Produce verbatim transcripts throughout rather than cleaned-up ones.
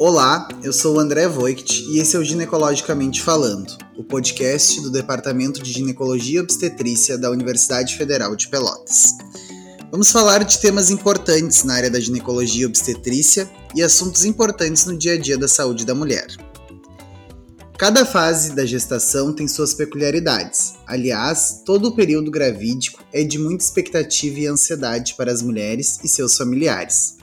Olá, eu sou o André Voigt e esse é o Ginecologicamente Falando, o podcast do Departamento de Ginecologia e Obstetrícia da Universidade Federal de Pelotas. Vamos falar de temas importantes na área da ginecologia e obstetrícia e assuntos importantes no dia a dia da saúde da mulher. Cada fase da gestação tem suas peculiaridades. Aliás, todo o período gravídico é de muita expectativa e ansiedade para as mulheres e seus familiares.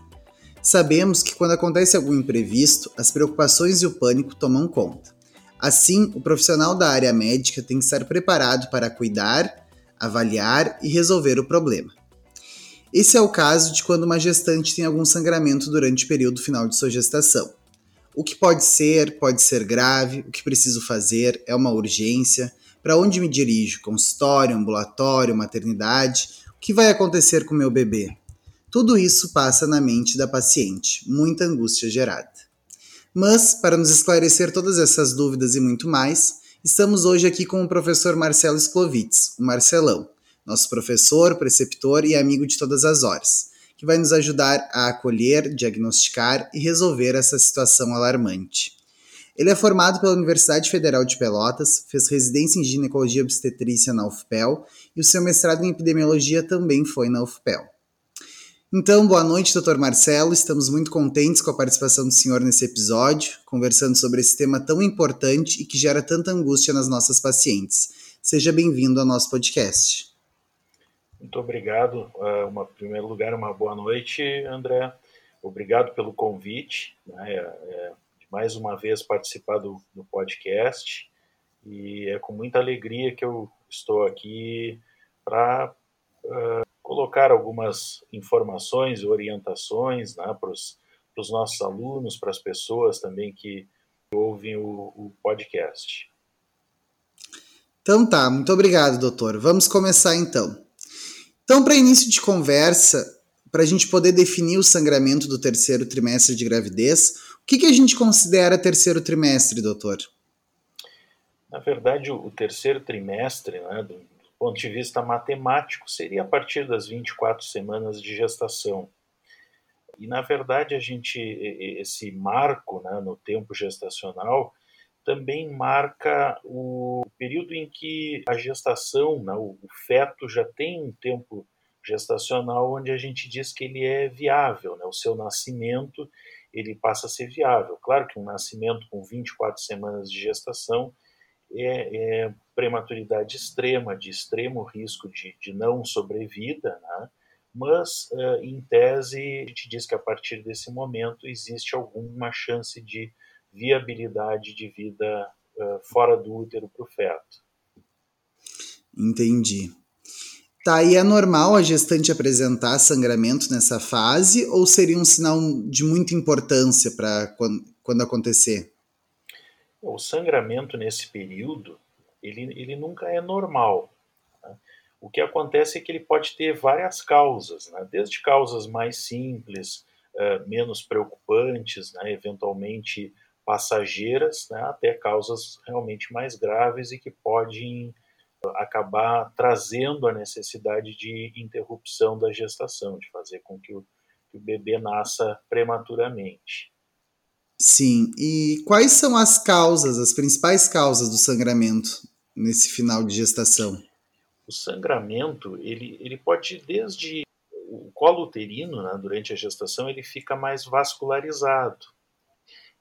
Sabemos que quando acontece algum imprevisto, as preocupações e o pânico tomam conta. Assim, o profissional da área médica tem que estar preparado para cuidar, avaliar e resolver o problema. Esse é o caso de quando uma gestante tem algum sangramento durante o período final de sua gestação. O que pode ser, pode ser grave, o que preciso fazer, é uma urgência, para onde me dirijo, consultório, ambulatório, maternidade, o que vai acontecer com meu bebê? Tudo isso passa na mente da paciente, muita angústia gerada. Mas, para nos esclarecer todas essas dúvidas e muito mais, estamos hoje aqui com o professor Marcelo Sklovitz, o Marcelão, nosso professor, preceptor e amigo de todas as horas, que vai nos ajudar a acolher, diagnosticar e resolver essa situação alarmante. Ele é formado pela Universidade Federal de Pelotas, fez residência em Ginecologia e Obstetrícia na U F P E L e o seu mestrado em Epidemiologia também foi na U F P E L. Então, boa noite, doutor Marcelo. Estamos muito contentes com a participação do senhor nesse episódio, conversando sobre esse tema tão importante e que gera tanta angústia nas nossas pacientes. Seja bem-vindo ao nosso podcast. Muito obrigado. Uh, uma, em primeiro lugar, uma boa noite, André. Obrigado pelo convite, né, é, é, de mais uma vez participar do, do podcast. E é com muita alegria que eu estou aqui para uh, colocar algumas informações e orientações, né, para os nossos alunos, para as pessoas também que ouvem o, o podcast. Então tá, muito obrigado, doutor. Vamos começar então. Então, para início de conversa, para a gente poder definir o sangramento do terceiro trimestre de gravidez, o que, que a gente considera terceiro trimestre, doutor? Na verdade, o terceiro trimestre, né, do ponto de vista matemático, seria a partir das vinte e quatro semanas de gestação. E, na verdade, a gente, esse marco, né, no tempo gestacional também marca o período em que a gestação, né, o feto já tem um tempo gestacional onde a gente diz que ele é viável, né, o seu nascimento ele passa a ser viável. Claro que um nascimento com vinte e quatro semanas de gestação é, é prematuridade extrema, de extremo risco de, de não sobrevida, né, mas uh, em tese a gente diz que a partir desse momento existe alguma chance de viabilidade de vida uh, fora do útero para o feto. Entendi. Tá, e é normal a gestante apresentar sangramento nessa fase ou seria um sinal de muita importância para quando, quando acontecer? O sangramento nesse período, ele, ele nunca é normal. Né? O que acontece é que ele pode ter várias causas, né? Desde causas mais simples, uh, menos preocupantes, né? Eventualmente passageiras, né, até causas realmente mais graves e que podem acabar trazendo a necessidade de interrupção da gestação, de fazer com que o, que o bebê nasça prematuramente. Sim, e quais são as causas, as principais causas do sangramento nesse final de gestação? O sangramento, ele, ele pode desde o colo uterino, né, durante a gestação, ele fica mais vascularizado.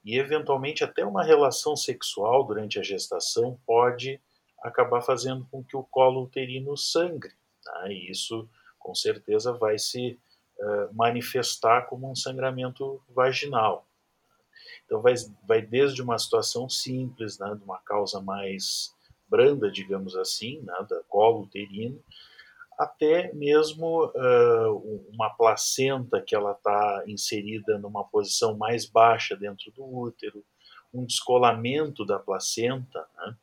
E, eventualmente, até uma relação sexual durante a gestação pode acabar fazendo com que o colo uterino sangre. Tá? E isso, com certeza, vai se uh, manifestar como um sangramento vaginal. Então, vai, vai desde uma situação simples, né, de uma causa mais branda, digamos assim, né, da colo uterino, até mesmo uh, uma placenta que ela está inserida numa posição mais baixa dentro do útero, um descolamento da placenta, né?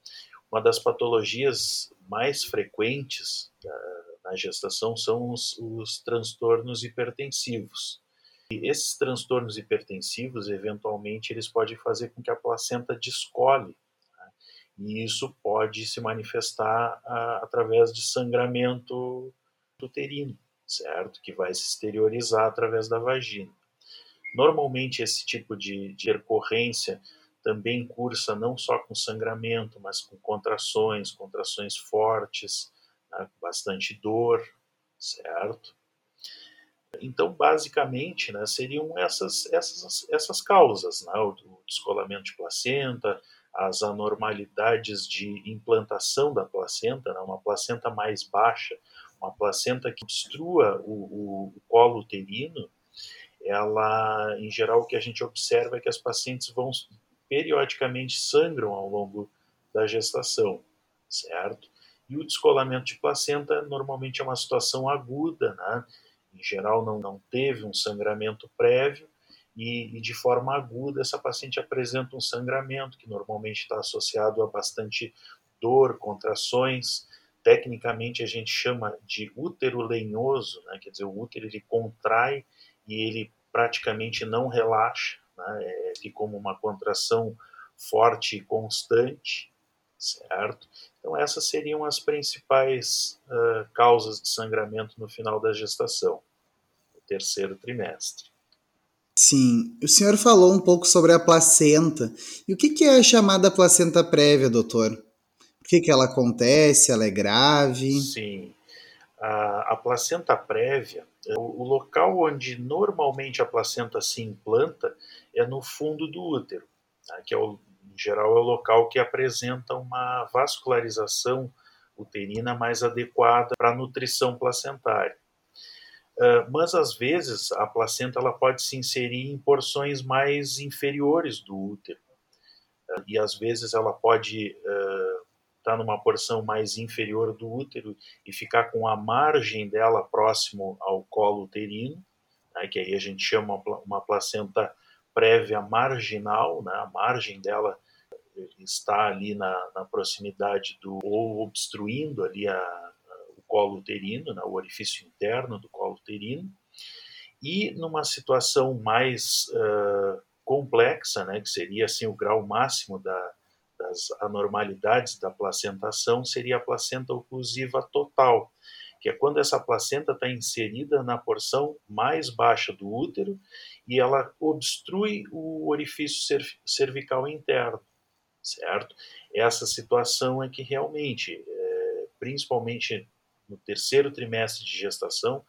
Uma das patologias mais frequentes uh, na gestação são os, os transtornos hipertensivos. E esses transtornos hipertensivos, eventualmente, eles podem fazer com que a placenta descole. E isso pode se manifestar ah, através de sangramento uterino, certo? Que vai se exteriorizar através da vagina. Normalmente esse tipo de, de percorrência também cursa não só com sangramento, mas com contrações, contrações fortes, né, bastante dor, certo? Então, basicamente, né, seriam essas, essas, essas causas, né, o descolamento de placenta, as anormalidades de implantação da placenta, né, uma placenta mais baixa, uma placenta que obstrua o, o, o colo uterino, ela, em geral, o que a gente observa é que as pacientes vão periodicamente sangram ao longo da gestação, certo? E o descolamento de placenta normalmente é uma situação aguda, né? Em geral, não, não teve um sangramento prévio e, e, de forma aguda, essa paciente apresenta um sangramento que normalmente está associado a bastante dor, contrações. Tecnicamente, a gente chama de útero lenhoso, né? Quer dizer, o útero ele contrai e ele praticamente não relaxa, né? É, fica como uma contração forte e constante, certo? Então, essas seriam as principais uh, causas de sangramento no final da gestação, no terceiro trimestre. Sim, o senhor falou um pouco sobre a placenta. E o que, que é a chamada placenta prévia, doutor? Por que, que ela acontece? Ela é grave? Sim, a, a placenta prévia, o, o local onde normalmente a placenta se implanta é no fundo do útero, tá? Que é o em geral, é o local que apresenta uma vascularização uterina mais adequada para a nutrição placentária. Uh, mas, às vezes, a placenta ela pode se inserir em porções mais inferiores do útero. Uh, e, às vezes, ela pode estar uh, tá numa porção mais inferior do útero e ficar com a margem dela próximo ao colo uterino, né, que aí a gente chama uma placenta prévia marginal, né? A margem dela está ali na, na proximidade do, ou obstruindo ali a, a, o colo uterino, né? O orifício interno do colo uterino, e numa situação mais uh, complexa, né? Que seria assim, o grau máximo da, das anormalidades da placentação, seria a placenta oclusiva total, que é quando essa placenta está inserida na porção mais baixa do útero e ela obstrui o orifício cervical interno, certo? Essa situação é que realmente, é, principalmente no terceiro trimestre de gestação,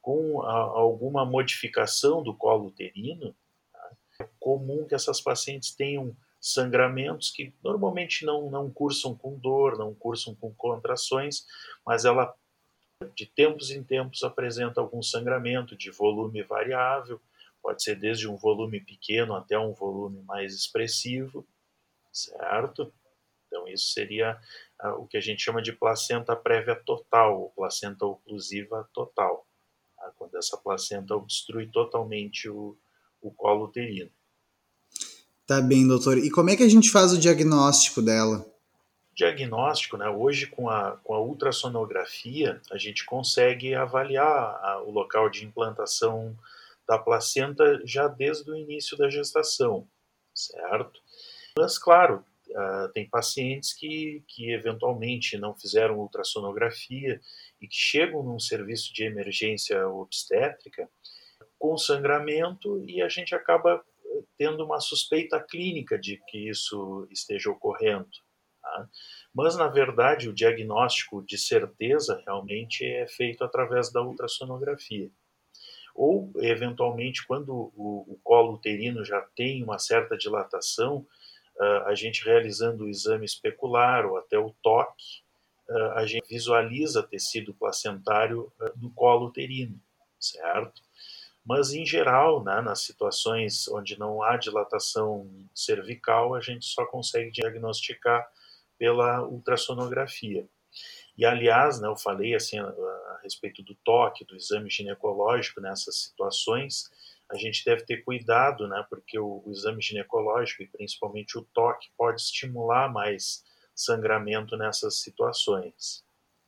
com a, alguma modificação do colo uterino, tá? É comum que essas pacientes tenham sangramentos que normalmente não, não cursam com dor, não cursam com contrações, mas ela de tempos em tempos apresenta algum sangramento de volume variável, pode ser desde um volume pequeno até um volume mais expressivo, certo? Então isso seria ah, o que a gente chama de placenta prévia total, ou placenta oclusiva total, tá? Quando essa placenta obstrui totalmente o, o colo uterino. Tá bem, doutor. E como é que a gente faz o diagnóstico dela? Diagnóstico, né? Hoje com a, com a ultrassonografia a gente consegue avaliar a, o local de implantação da placenta já desde o início da gestação, certo? Mas, claro, uh, tem pacientes que, que eventualmente não fizeram ultrassonografia e que chegam num serviço de emergência obstétrica com sangramento e a gente acaba tendo uma suspeita clínica de que isso esteja ocorrendo. Mas, na verdade, o diagnóstico de certeza realmente é feito através da ultrassonografia. Ou, eventualmente, quando o, o colo uterino já tem uma certa dilatação, a gente realizando o exame especular ou até o toque, a gente visualiza tecido placentário no colo uterino, certo? Mas, em geral, né, nas situações onde não há dilatação cervical, a gente só consegue diagnosticar pela ultrassonografia. E, aliás, né, eu falei assim, a, a respeito do toque, do exame ginecológico nessas situações, a gente deve ter cuidado, né, porque o, o exame ginecológico e principalmente o toque pode estimular mais sangramento nessas situações.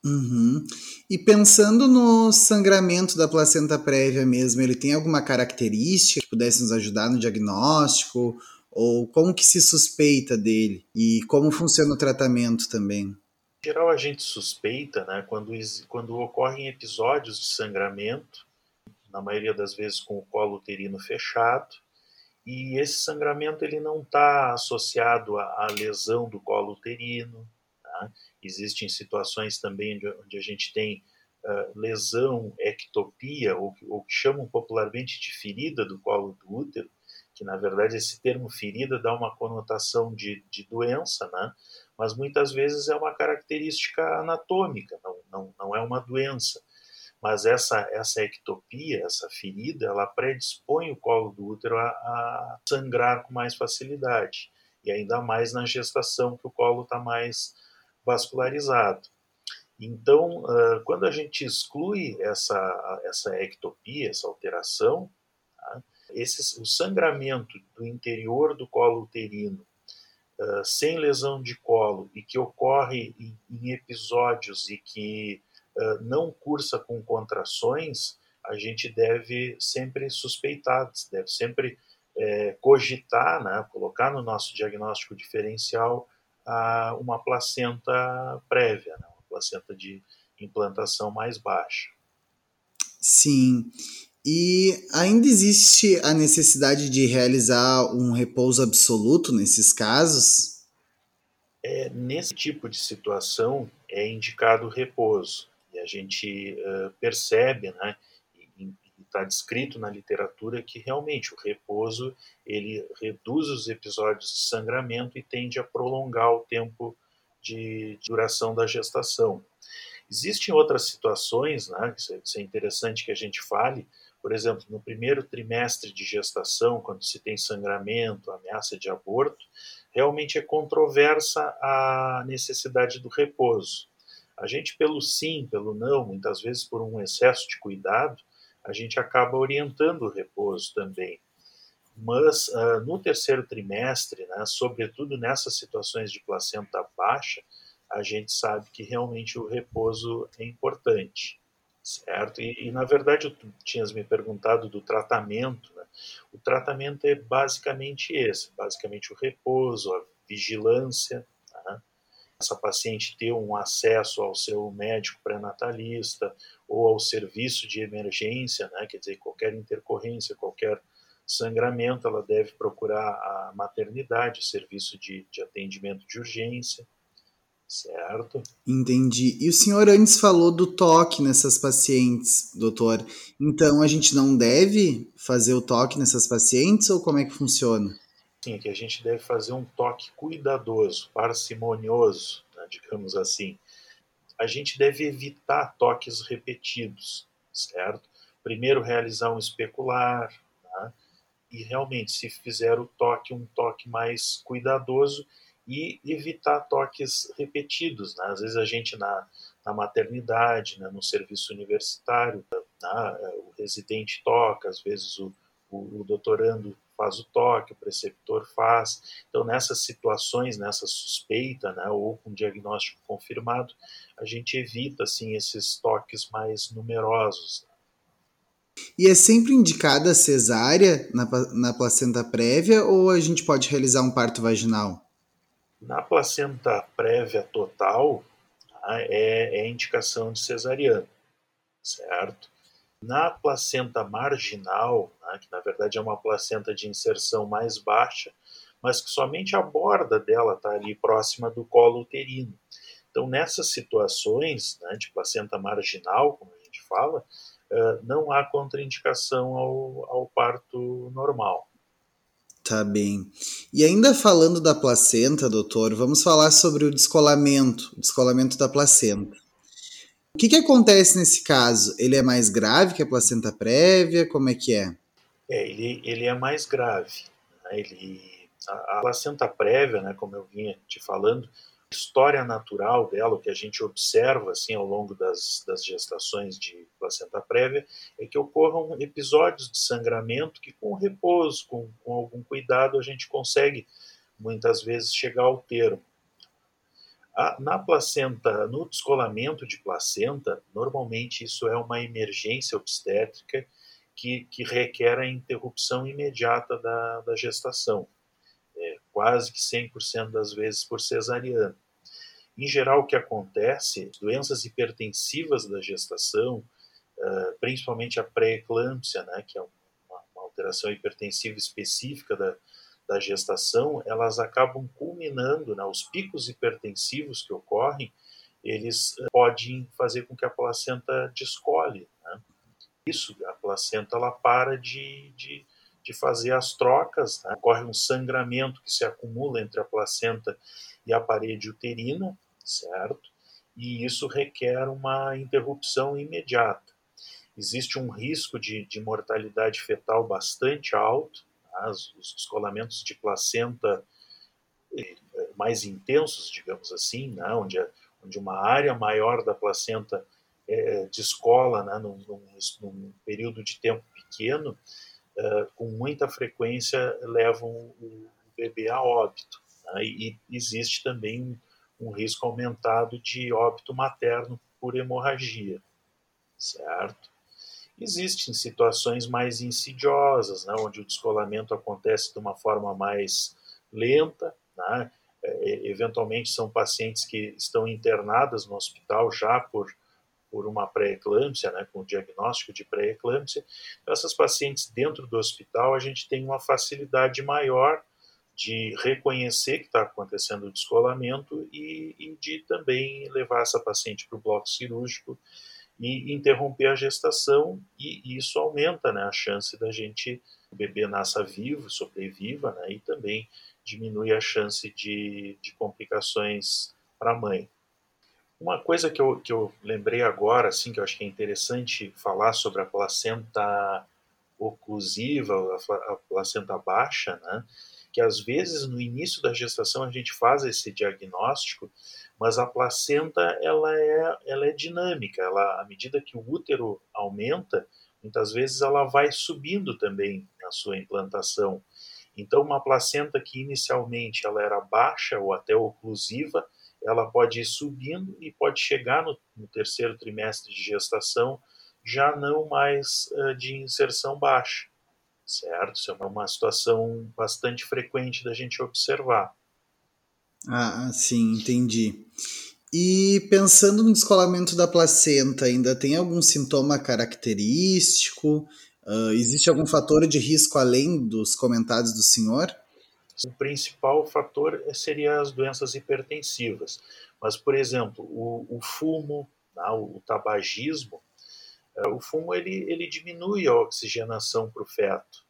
Uhum. E pensando no sangramento da placenta prévia mesmo, ele tem alguma característica que pudesse nos ajudar no diagnóstico? Ou como que se suspeita dele e como funciona o tratamento também? Em geral, a gente suspeita, né, quando, quando ocorrem episódios de sangramento na maioria das vezes com o colo uterino fechado, e esse sangramento ele não está associado à lesão do colo uterino. Tá? Existem situações também onde a gente tem uh, lesão, ectopia, ou, ou que chamam popularmente de ferida do colo do útero, que na verdade esse termo ferida dá uma conotação de, de doença, né? Mas muitas vezes é uma característica anatômica, não, não, não é uma doença. Mas essa, essa ectopia, essa ferida, ela predispõe o colo do útero a, a sangrar com mais facilidade, e ainda mais na gestação que o colo está mais vascularizado. Então, quando a gente exclui essa, essa ectopia, essa alteração, tá? Esse, o sangramento do interior do colo uterino, uh, sem lesão de colo, e que ocorre em, em episódios e que uh, não cursa com contrações, a gente deve sempre suspeitar, deve sempre é, cogitar, né, colocar no nosso diagnóstico diferencial uh, uma placenta prévia, né, uma placenta de implantação mais baixa. Sim. E ainda existe a necessidade de realizar um repouso absoluto nesses casos? É, nesse tipo de situação é indicado o repouso. E a gente uh, percebe, né, e está descrito na literatura, que realmente o repouso ele reduz os episódios de sangramento e tende a prolongar o tempo de duração da gestação. Existem outras situações, né, isso é interessante que a gente fale. Por exemplo, no primeiro trimestre de gestação, quando se tem sangramento, ameaça de aborto, realmente é controversa a necessidade do repouso. A gente, pelo sim, pelo não, muitas vezes por um excesso de cuidado, a gente acaba orientando o repouso também. Mas uh, no terceiro trimestre, né, sobretudo nessas situações de placenta baixa, a gente sabe que realmente o repouso é importante. Certo? E, e, na verdade, tu tinhas me perguntado do tratamento, né? O tratamento é basicamente esse, basicamente o repouso, a vigilância, tá? Essa paciente ter um acesso ao seu médico pré-natalista ou ao serviço de emergência, né? Quer dizer, qualquer intercorrência, qualquer sangramento, ela deve procurar a maternidade, o serviço de, de atendimento de urgência. Certo. Entendi. E o senhor antes falou do toque nessas pacientes, doutor. Então, a gente não deve fazer o toque nessas pacientes ou como é que funciona? Sim, que a gente deve fazer um toque cuidadoso, parcimonioso, né, digamos assim. A gente deve evitar toques repetidos, certo? Primeiro realizar um especular, né, e realmente, se fizer o toque, um toque mais cuidadoso, e evitar toques repetidos, né? Às vezes a gente na, na maternidade, né? No serviço universitário, né? O residente toca, às vezes o, o, o doutorando faz o toque, o preceptor faz. Então, nessas situações, nessa suspeita, né? Ou com diagnóstico confirmado, a gente evita assim, esses toques mais numerosos. E é sempre indicada a cesárea na, na placenta prévia ou a gente pode realizar um parto vaginal? Na placenta prévia total, tá, é, é indicação de cesariana, certo? Na placenta marginal, tá, que na verdade é uma placenta de inserção mais baixa, mas que somente a borda dela está ali próxima do colo uterino. Então, nessas situações, né, de placenta marginal, como a gente fala, uh, não há contraindicação ao, ao parto normal. Tá bem. E ainda falando da placenta, doutor, vamos falar sobre o descolamento, o descolamento da placenta. O que que acontece nesse caso? Ele é mais grave que a placenta prévia? Como é que é? É, ele, ele é mais grave. Ele, a, a placenta prévia, né, como eu vinha te falando, a história natural dela, o que a gente observa assim, ao longo das, das gestações de placenta prévia, é que ocorram episódios de sangramento que com repouso, com, com algum cuidado, a gente consegue muitas vezes chegar ao termo. A, na placenta, no descolamento de placenta, normalmente isso é uma emergência obstétrica que, que requer a interrupção imediata da, da gestação. É, quase que cem por cento das vezes por cesariana. Em geral, o que acontece, doenças hipertensivas da gestação, uh, principalmente a pré-eclâmpsia, né, que é uma, uma alteração hipertensiva específica da, da gestação, elas acabam culminando, né, os picos hipertensivos que ocorrem, eles uh, podem fazer com que a placenta descole, né? Isso, a placenta ela para de, de, de fazer as trocas, né? Ocorre um sangramento que se acumula entre a placenta e a parede uterina, certo? E isso requer uma interrupção imediata. Existe um risco de, de mortalidade fetal bastante alto, né? Os descolamentos de placenta mais intensos, digamos assim, né? Onde, onde uma área maior da placenta é, descola, né? num, num, num período de tempo pequeno, é, com muita frequência levam o, o bebê a óbito. Né? E, e existe também um risco aumentado de óbito materno por hemorragia, certo? Existem situações mais insidiosas, né, onde o descolamento acontece de uma forma mais lenta, né? É, eventualmente são pacientes que estão internadas no hospital já por, por uma pré-eclâmpsia, né, com o diagnóstico de pré-eclâmpsia. Então, essas pacientes dentro do hospital, a gente tem uma facilidade maior de reconhecer que está acontecendo o descolamento e, e de também levar essa paciente para o bloco cirúrgico e interromper a gestação, e, e isso aumenta, né, a chance da gente, o bebê nasça vivo, sobreviva, né, e também diminui a chance de, de complicações para a mãe. Uma coisa que eu, que eu lembrei agora, assim, que eu acho que é interessante falar sobre a placenta oclusiva, a, a placenta baixa, né, que às vezes no início da gestação a gente faz esse diagnóstico, mas a placenta ela é, ela é dinâmica, ela, à medida que o útero aumenta, muitas vezes ela vai subindo também na sua implantação. Então uma placenta que inicialmente ela era baixa ou até oclusiva, ela pode ir subindo e pode chegar no, no terceiro trimestre de gestação já não mais uh, de inserção baixa. Certo? Isso é uma situação bastante frequente da gente observar. Ah, sim, entendi. E pensando no descolamento da placenta, ainda tem algum sintoma característico? Uh, existe algum fator de risco além dos comentados do senhor? O principal fator seria as doenças hipertensivas. Mas, por exemplo, o, o fumo, né, o tabagismo, o fumo ele, ele diminui a oxigenação para o feto.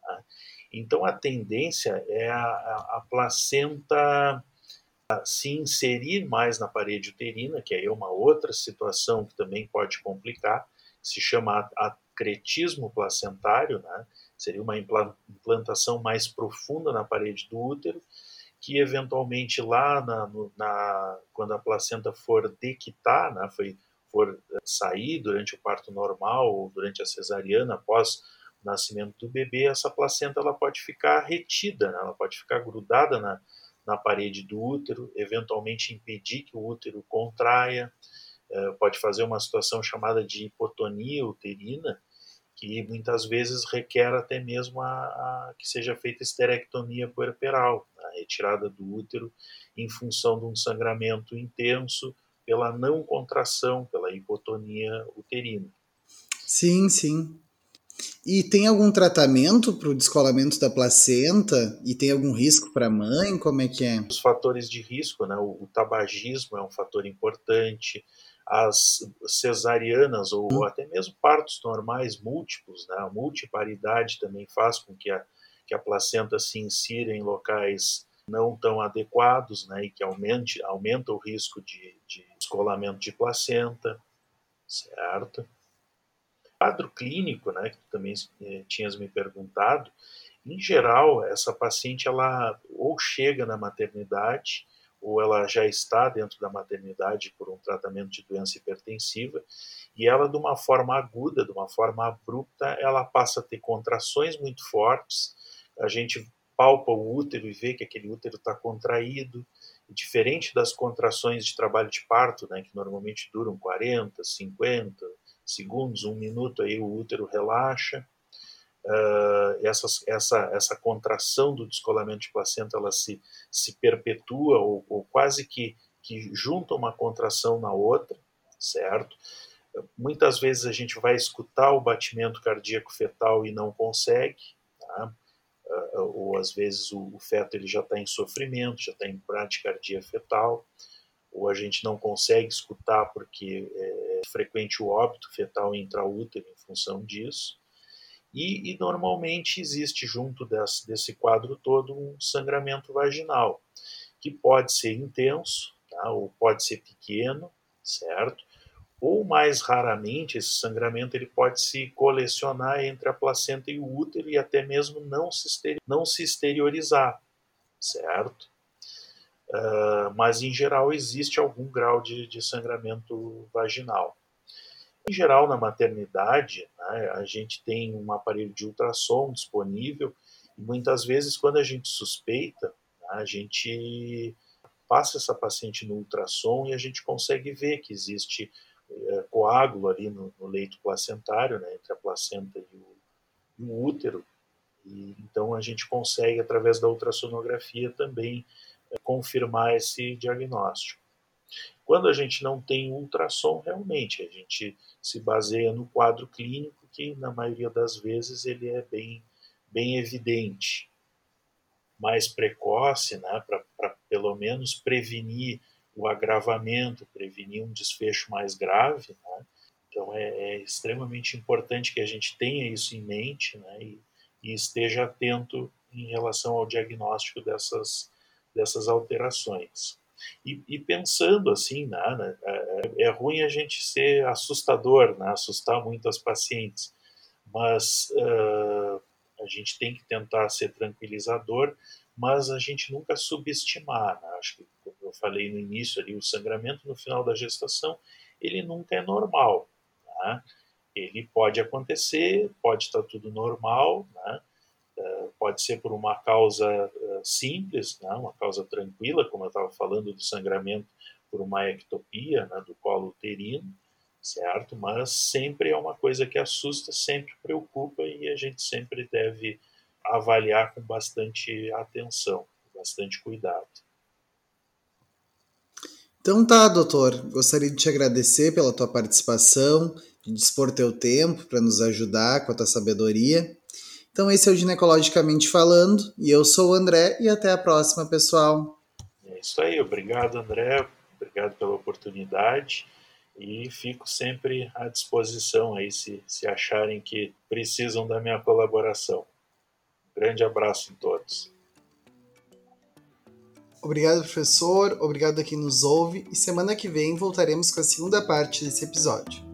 Tá? Então a tendência é a, a, a placenta a se inserir mais na parede uterina, que aí é uma outra situação que também pode complicar, se chama acretismo placentário, né? Seria uma implantação mais profunda na parede do útero, que eventualmente lá na, no, na, quando a placenta for dequitar, né? Foi for sair durante o parto normal ou durante a cesariana, após o nascimento do bebê, essa placenta ela pode ficar retida, né? Ela pode ficar grudada na, na parede do útero, eventualmente impedir que o útero contraia, eh, pode fazer uma situação chamada de hipotonia uterina, que muitas vezes requer até mesmo a, a, que seja feita histerectomia puerperal, a retirada do útero em função de um sangramento intenso, pela não contração, pela hipotonia uterina. Sim, sim. E tem algum tratamento para o descolamento da placenta? E tem algum risco para a mãe? Como é que é? Os fatores de risco, né? O, o tabagismo é um fator importante, as cesarianas ou hum. até mesmo partos normais múltiplos, né? A multiparidade também faz com que a, que a placenta se insira em locais não tão adequados, né, e que aumente, aumenta o risco de, de descolamento de placenta, certo? O quadro clínico, né, que tu também eh, tinhas me perguntado, em geral, essa paciente ela ou chega na maternidade, ou ela já está dentro da maternidade por um tratamento de doença hipertensiva, e ela, de uma forma aguda, de uma forma abrupta, ela passa a ter contrações muito fortes, a gente palpa o útero e vê que aquele útero está contraído, diferente das contrações de trabalho de parto, né, que normalmente duram quarenta, cinquenta segundos, um minuto, aí o útero relaxa. Uh, essas, essa, essa contração do descolamento de placenta, ela se, se perpetua ou, ou quase que, que junta uma contração na outra, certo? Muitas vezes a gente vai escutar o batimento cardíaco fetal e não consegue, tá? Ou às vezes o feto ele já está em sofrimento, já está em bradicardia fetal, ou a gente não consegue escutar porque é frequente o óbito fetal intraútero em função disso. E, e normalmente existe junto desse, desse quadro todo um sangramento vaginal, que pode ser intenso, tá? Ou pode ser pequeno, certo? Ou mais raramente esse sangramento ele pode se colecionar entre a placenta e o útero e até mesmo não se, exterior, não se exteriorizar, certo? Uh, mas em geral existe algum grau de, de sangramento vaginal. Em geral na maternidade, né, a gente tem um aparelho de ultrassom disponível e muitas vezes quando a gente suspeita, a gente passa essa paciente no ultrassom e a gente consegue ver que existe coágulo ali no, no leito placentário, né, entre a placenta e o, e o útero, e então a gente consegue, através da ultrassonografia, também é, confirmar esse diagnóstico. Quando a gente não tem ultrassom, realmente, a gente se baseia no quadro clínico, que na maioria das vezes ele é bem, bem evidente, mais precoce, né, para pelo menos prevenir o agravamento, prevenir um desfecho mais grave, né? Então é, é extremamente importante que a gente tenha isso em mente, né? e, e esteja atento em relação ao diagnóstico dessas, dessas alterações. E, e pensando assim, né? é, é ruim a gente ser assustador, né? Assustar muito as pacientes, mas uh, a gente tem que tentar ser tranquilizador, mas a gente nunca subestimar, né? Acho que eu falei no início ali, o sangramento no final da gestação, ele nunca é normal, né? Ele pode acontecer, pode estar tudo normal, né? uh, pode ser por uma causa uh, simples, né? Uma causa tranquila, como eu estava falando do sangramento por uma ectopia, né? Do colo uterino, certo? Mas sempre é uma coisa que assusta, sempre preocupa e a gente sempre deve avaliar com bastante atenção, com bastante cuidado. Então tá, doutor, gostaria de te agradecer pela tua participação, de dispor teu tempo para nos ajudar com a tua sabedoria. Então esse é o Ginecologicamente Falando, e eu sou o André, e até a próxima, pessoal. É isso aí, obrigado, André, obrigado pela oportunidade, e fico sempre à disposição aí, se, se acharem que precisam da minha colaboração. Grande abraço a todos. Obrigado, professor. Obrigado a quem nos ouve. E semana que vem voltaremos com a segunda parte desse episódio.